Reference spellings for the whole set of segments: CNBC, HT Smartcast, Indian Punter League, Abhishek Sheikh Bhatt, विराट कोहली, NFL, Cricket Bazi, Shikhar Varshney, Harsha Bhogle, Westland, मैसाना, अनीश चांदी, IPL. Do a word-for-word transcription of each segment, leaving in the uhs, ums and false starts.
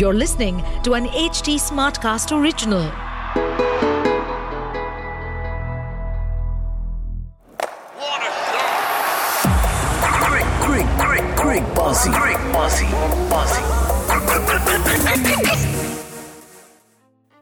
You're listening to an H T Smartcast original. What a shot! Cricket, cricket, cricket, Bazi, cricket, Bazi, Bazi.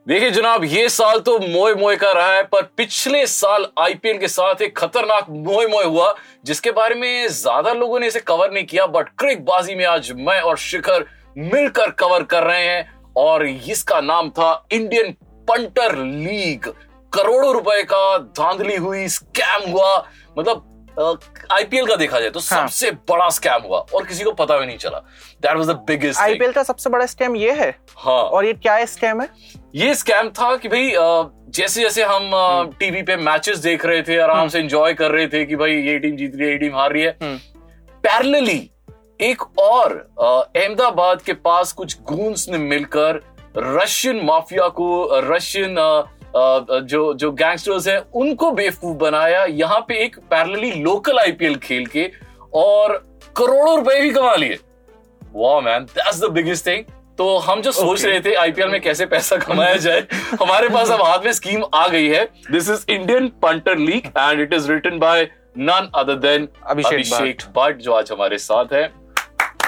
देखिए जनाब, ये साल तो मोए मोए का रहा है, पर पिछले साल आईपीएल के साथ एक खतरनाक मोए मोए हुआ जिसके बारे में ज्यादा लोगों ने इसे कवर नहीं किया, बट क्रिकेट बाजी में आज मैं और शिखर मिलकर कवर कर रहे हैं और इसका नाम था इंडियन पंटर लीग। करोड़ों रुपए का धांधली हुई, स्कैम हुआ, मतलब आईपीएल uh, का देखा जाए तो हाँ. सबसे बड़ा स्कैम हुआ और किसी को पता भी नहीं चला। That was the biggest thing. IPL का सबसे बड़ा स्कैम ये है हाँ. और ये क्या स्कैम है? ये स्कैम था कि भाई जैसे जैसे हम टीवी पे मैचेस देख रहे थे, आराम से एंजॉय कर रहे थे कि भाई ये टीम जीत रही है, ये टीम हार रही है, पैरेलली एक और अहमदाबाद के पास कुछ गूंस ने मिलकर रशियन माफिया को, रशियन जो जो गैंगस्टर्स हैं उनको बेवकूफ बनाया। यहाँ पे एक पैरेलली लोकल आईपीएल खेल के और करोड़ों रुपए भी कमा लिए। वाह man, that's the biggest thing. तो हम जो सोच okay. रहे थे आईपीएल में कैसे पैसा कमाया जाए, हमारे पास अब हाथ में स्कीम आ गई है। This is Indian punter league and it is written by none other than Abhishek Bhatt, जो आज हमारे साथ है।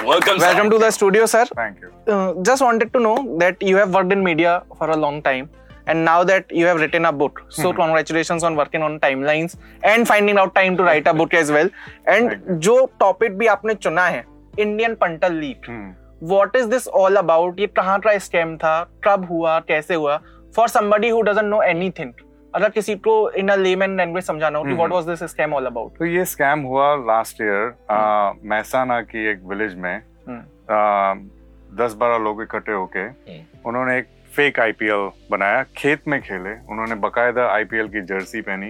Welcome, Welcome to the studio, sir. Thank you. Uh, just wanted to know that you have worked in media for a long time. And now that you have written a book, so mm-hmm. congratulations on working on timelines and finding out time to write a book as well. And जो topic भी आपने चुना है, Indian Punter League. Hmm. What is this all about? ये कहाँ का scam था? कब हुआ? कैसे हुआ? For somebody who doesn't know anything, अगर किसी को in a layman language समझाना हो कि what was this scam all about? तो ये scam हुआ last year uh, मैसाना की एक village में दस बारह लोग इकट्ठे होके उन्होंने एक फेक आईपीएल बनाया, खेत में खेले, उन्होंने बकायदा आईपीएल की जर्सी पहनी,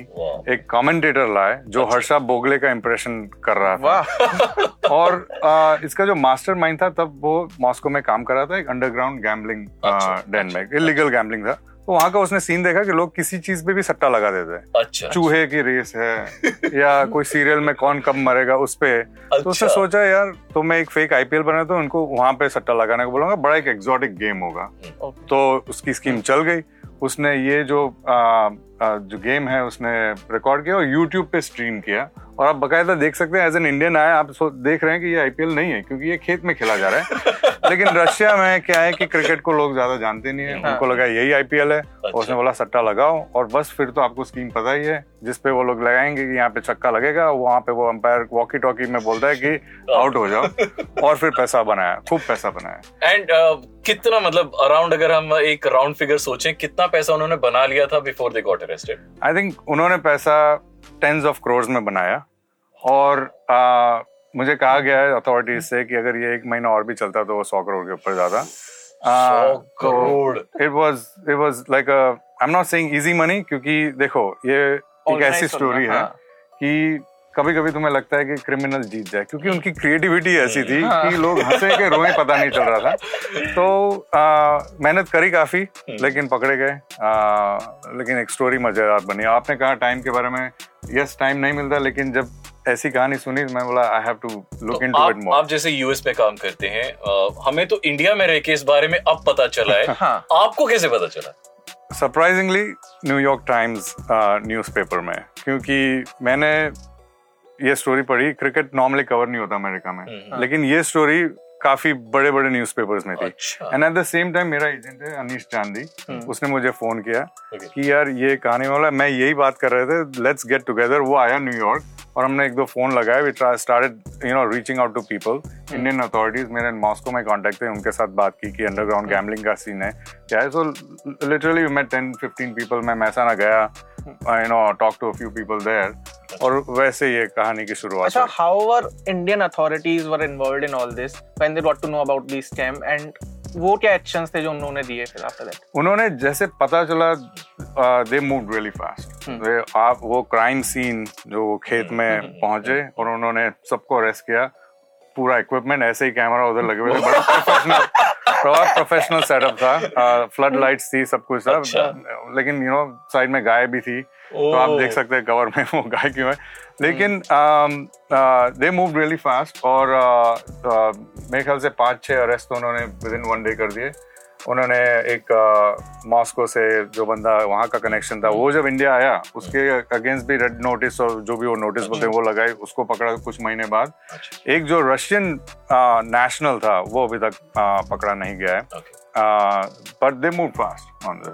एक कमेंटेटर लाए जो हर्षा भोगले का इंप्रेशन कर रहा था और आ, इसका जो मास्टरमाइंड था तब वो मॉस्को में काम कर रहा था, एक अंडरग्राउंड गैम्बलिंग डेन में, इलीगल गैम्बलिंग था। तो वहाँ का उसने सीन देखा कि लोग किसी चीज पे भी सट्टा लगा देते हैं। अच्छा, चूहे की रेस है या कोई सीरियल में कौन कब मरेगा उस पे। अच्छा। तो उसने सोचा यार तो मैं एक फेक आईपीएल बना, तो उनको वहाँ पे सट्टा लगाने को बोलूंगा, बड़ा एक एक्सोटिक गेम होगा। तो उसकी स्कीम चल गई, उसने ये जो आ, आ, जो गेम है उसने रिकॉर्ड किया और यूट्यूब पे स्ट्रीम किया और आप बकायदा देख सकते हैं। एज एन इंडियन आए आप देख रहे हैं कि ये आईपीएल नहीं है क्योंकि ये खेत में खेला जा रहा है लेकिन रशिया में क्या है कि क्रिकेट को लोग ज्यादा जानते नहीं है, उनको लगा यही आईपीएल है। अच्छा। और उसने बोला सट्टा लगाओ और बस फिर तो आपको स्कीम पता ही है, जिसपे वो लोग लगाएंगे कि यहाँ पे छक्का लगेगा, वहाँ पे वो अंपायर वॉकी टॉकी में बोलता है कि आउट हो जाओ और फिर पैसा बनाया, खूब पैसा बनाया। एंड uh, कितना, मतलब अराउंड अगर हम एक राउंड फिगर सोचे कितना पैसा उन्होंने बना लिया था before they got arrested? I think उन्होंने पैसा टेंस ऑफ करोड़ में बनाया और uh, मुझे कहा गया है अथॉरिटीज से कि अगर ये एक महीना और भी चलता तो वो सौ करोड़ के ऊपर जाता। It was it was like I am not saying easy money, क्योंकि देखो ये एक ऐसी स्टोरी है कि कभी कभी तुम्हें लगता है कि क्रिमिनल जीत जाए, क्योंकि उनकी क्रिएटिविटी ऐसी थी कि लोग हंसे के रोए पता नहीं चल रहा था। तो आ, मेहनत करी काफी, लेकिन पकड़े गए, लेकिन एक स्टोरी मजेदार बनी। आपने कहा टाइम के बारे में, यस टाइम नहीं मिलता, लेकिन जब ऐसी कहानी सुनी मैं बोला I have to look into it more. आप जैसे यूएस में काम करते हैं, आ, हमें तो इंडिया में रह के इस बारे में अब पता चला है। हाँ। आपको कैसे पता चला? सरप्राइजिंगली न्यूयॉर्क टाइम्स न्यूज़पेपर में, क्योंकि मैंने ये स्टोरी पढ़ी। क्रिकेट नॉर्मली कवर नहीं होता अमेरिका में। हाँ। लेकिन ये स्टोरी काफी बड़े बड़े न्यूज़पेपर्स में थी। And at the same time मेरा एजेंट है अनीश चांदी, उसने मुझे फोन किया okay. कि यार ये कहानी वाला, मैं यही बात कर रहे थे, लेट्स गेट टुगेदर। वो आया न्यूयॉर्क और हमने एक दो फोन लगाए, we started you know reaching out to people. Indian authorities मेरे मॉस्को में कॉन्टेक्ट थे, उनके साथ बात की कि अंडरग्राउंड गैम्बलिंग का सीन है क्या है। सो लिटरली मैं टेन फिफ्टीन पीपल मैं मैसा ना गया, you know talk to a few people there और वैसे ये कहानी की शुरुआत। अच्छा, how were Indian authorities were involved in all this when they got to know about this scam and वो क्या एक्शंस थे जो उन्होंने दिए फिर आफ्टर दैट? उन्होंने जैसे पता चला दे मूव्ड रियली फास्ट। आप वो क्राइम सीन जो खेत में पहुंचे और उन्होंने सबको अरेस्ट किया, पूरा इक्विपमेंट ऐसे ही कैमरा उधर लगे हुए थे, बड़ा प्रोफेशनल प्रोफेशनल सेटअप था, फ्लड लाइट्स थी, सब कुछ था। लेकिन यू नो साइड में गाय भी थी, तो आप देख सकते हैं कवर में वो गाय क्यों है। लेकिन दे मूव्ड रियली फास्ट और मेरे ख्याल से पाँच छः अरेस्ट उन्होंने विद इन वन डे कर दिए. उन्होंने एक मॉस्को से जो बंदा वहाँ का कनेक्शन था वो जब इंडिया आया उसके अगेंस्ट भी रेड नोटिस और जो भी वो नोटिस बोलते हैं वो लगाए, उसको पकड़ा कुछ महीने बाद. एक जो रशियन नेशनल था वो अभी तक पकड़ा नहीं गया है, but they move fast on this.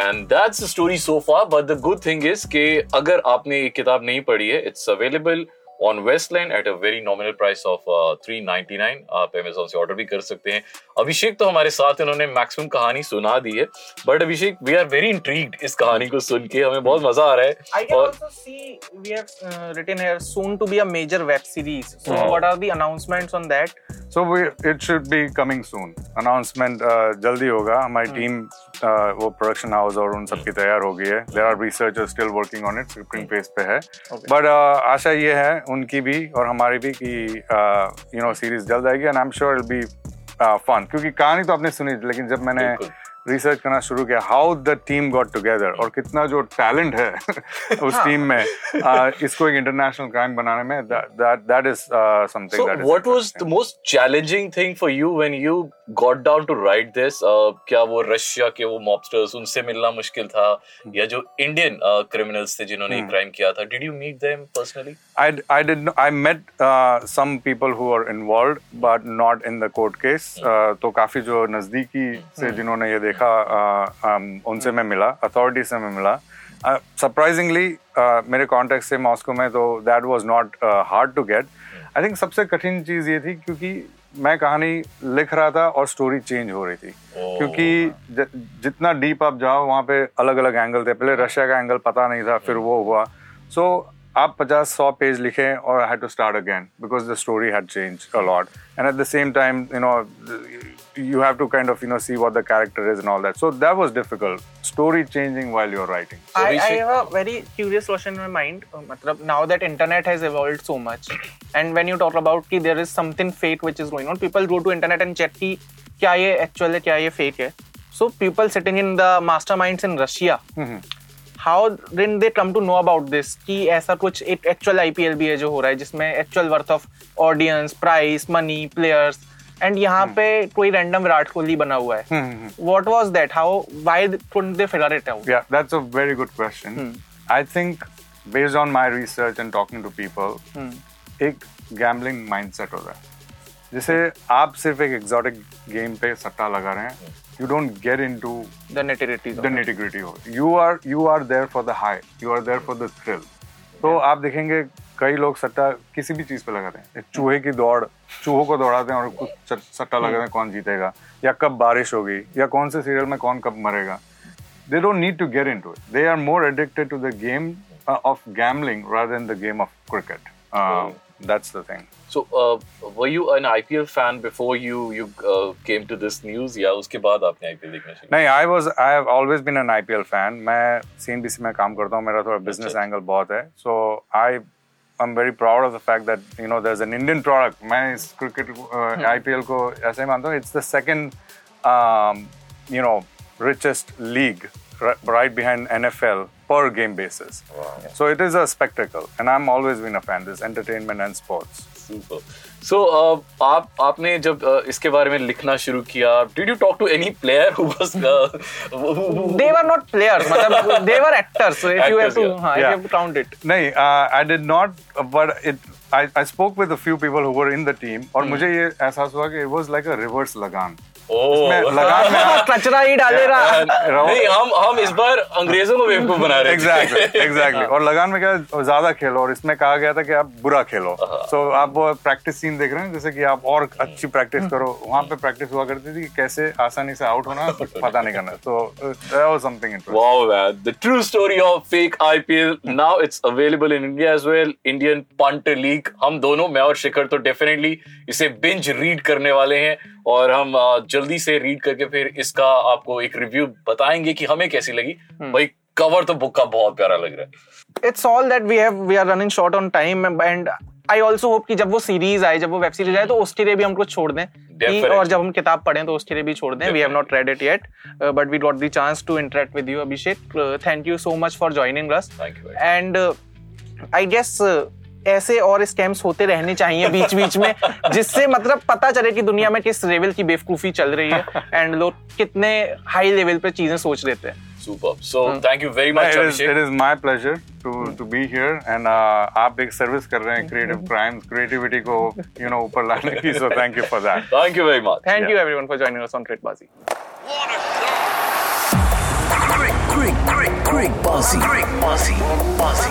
And that's the story so far. But the good thing is कि अगर आपने ये किताब नहीं पढ़ी है, it's available on Westland at a very nominal price of three ninety-nine. आप Amazon से ऑर्डर भी कर सकते हैं. अभिषेक तो हमारे साथ, इन्होंने मैक्सिमम कहानी सुना दी है. But Abhishek, we are very intrigued इस कहानी को सुन के, हमें बहुत मजा आ रहा है. I can also see we have uh, written here soon to be a major web series. So wow. What are the announcements on that? So we, it should be coming soon. Announcement uh, जल्दी होगा. हमारी team hmm. Uh, वो production house और उन सबकी तैयार हो गई है. There are researchers still working on it, scripting phase पे है. बट आशा ये है उनकी भी और हमारी भी कि यू नो सीरीज जल्द आएगी and I am sure it be fun, क्योंकि कहानी तो आपने सुनी, लेकिन जब मैंने रिसर्च करना शुरू किया how the team got together और कितना जो टैलेंट है उस टीम में uh, इसको एक इंटरनेशनल क्राइम बनाने में, that is something that is. What was the most challenging thing for you when you got down to write this? क्या वो रशिया के वो मॉबस्टर्स, उनसे मिलना मुश्किल था, या जो इंडियन क्रिमिनल्स थे जिन्होंने क्राइम किया था? Did you meet them personally? I I did I met some people who are involved but not in the court case. तो काफी जो नजदीकी से जिन्होंने ये उनसे मैं मिला, अथॉरिटी से मैं मिला. सरप्राइजिंगली मेरे कॉन्टेक्ट से मॉस्को में तो that was not hard to get. I think सबसे कठिन चीज़ ये थी क्योंकि मैं कहानी लिख रहा था और स्टोरी चेंज हो रही थी, क्योंकि जितना डीप आप जाओ वहाँ पे अलग अलग एंगल थे. पहले रशिया का एंगल पता नहीं था, फिर वो हुआ. सो आप पचास सौ पेज लिखें और I had to start again because the story had changed a lot and at the same time you know you have to kind of, you know, see what the character is and all that. So that was difficult. Story changing while you're writing. So I, I have a very curious question in my mind. Matlab, now that internet has evolved so much and when you talk about ki there is something fake which is going on, people go to internet and check ki kya ye actual hai, kya ye fake hai. So people sitting in the masterminds in Russia, mm-hmm. how did they come to know about this? Ki aisa kuch it actual I P L bhi hai jo ho raha hai, jisme actual worth of audience, price, money, players. And यहाँ पे कोई random विराट कोहली बना हुआ है. What was that? How? Why couldn't they figure it out? Yeah, that's a very good question. Hmm. I think based on my research and talking to people, hmm. एक gambling mindset हो रहा है, जिसे आप सिर्फ एक exotic game पे सट्टा लगा रहे हैं. You don't get into the nitty-gritty. The nitty-gritty हो. You are you are there for the high. You are there for the thrill. तो आप देखेंगे कई लोग सट्टा किसी भी चीज पे लगाते हैं. एक चूहे की दौड़, चूहों को दौड़ाते हैं और कुछ सट्टा लगाते हैं कौन जीतेगा, या कब बारिश होगी, या कौन से सीरियल में कौन कब मरेगा. They don't need to get into it. They are more addicted to the game of gambling rather than the game of cricket. That's the thing. So, uh, were you an I P L fan before you you uh, came to this news? या उसके बाद आपने I P L देखना शुरू? नहीं, I was I have always been an I P L fan. मैं C N B C में काम करता हूँ, मेरा थोड़ा business angle बहुत है. So I am very proud of the fact that you know there's an Indian product. मैं इस cricket uh, I P L को ऐसे ही मानता हूँ. It's the second um, you know richest league right behind N F L. Per game basis. Wow. So it is a spectacle and I'm always been a fan this entertainment and sports. Super. So uh, आप आपने जब uh, इसके बारे में लिखना शुरू किया, did you talk to any player who was uh, they were not players मतलब they were actors, so if actors, you have to yeah. हाँ, yeah. you have to count it. नहीं uh, I did not but it I, I spoke with a few people who were in the team और hmm. मुझे ये एहसास हुआ कि it was like a reverse लगान. ज्यादा खेलो और इसमें कहा गया था कि आप बुरा खेलो. सो आप वो प्रैक्टिस सीन देख रहे हैं जैसे कि आप और अच्छी प्रैक्टिस करो. वहाँ पे प्रैक्टिस हुआ करती थी कैसे आसानी से आउट होना पता नहीं करना. So something the true story of fake IPL. Now it's available in India as well. Indian punter league, हम दोनों, मैं और शिखर, तो डेफिनेटली इसे बिंज रीड करने वाले हैं और हम जल्दी से रीड करके फिर इसका आपको एक रिव्यू बताएंगे कि हमें कैसी लगी. भाई कवर तो बुक का बहुत प्यारा लग रहा है. It's all that we have we are running short on time and I also hope कि जब वो सीरीज आए, जब वो वेब सीरीज आए, तो उसके लिए भी हमको छोड़ दें और जब हम किताब पढ़ें तो उसके लिए भी छोड़ दें. We have not read it yet but we got the chance to interact with you. Abhishek, thank you so much for joining us and I guess ऐसे और स्कैम्स होते रहने चाहिए बीच बीच में जिससे मतलब पता चले कि दुनिया में किस लेवल की बेवकूफी चल रही है एंड लोग कितने हाई लेवल पे चीजें सोच लेते हैं. Superb. So hmm. thank you very much, Abhishek. It, it is my pleasure to hmm. to be here and uh, आप एक सर्विस कर रहे हैं creative crimes, creativity को you know ऊपर लाने की. So thank you for that. Thank you very much. Thank yeah. you everyone for joining us on Cricket Bazi. What a show! Cricket, cricket, cricket, cricket Bazi, cricket Bazi, Bazi.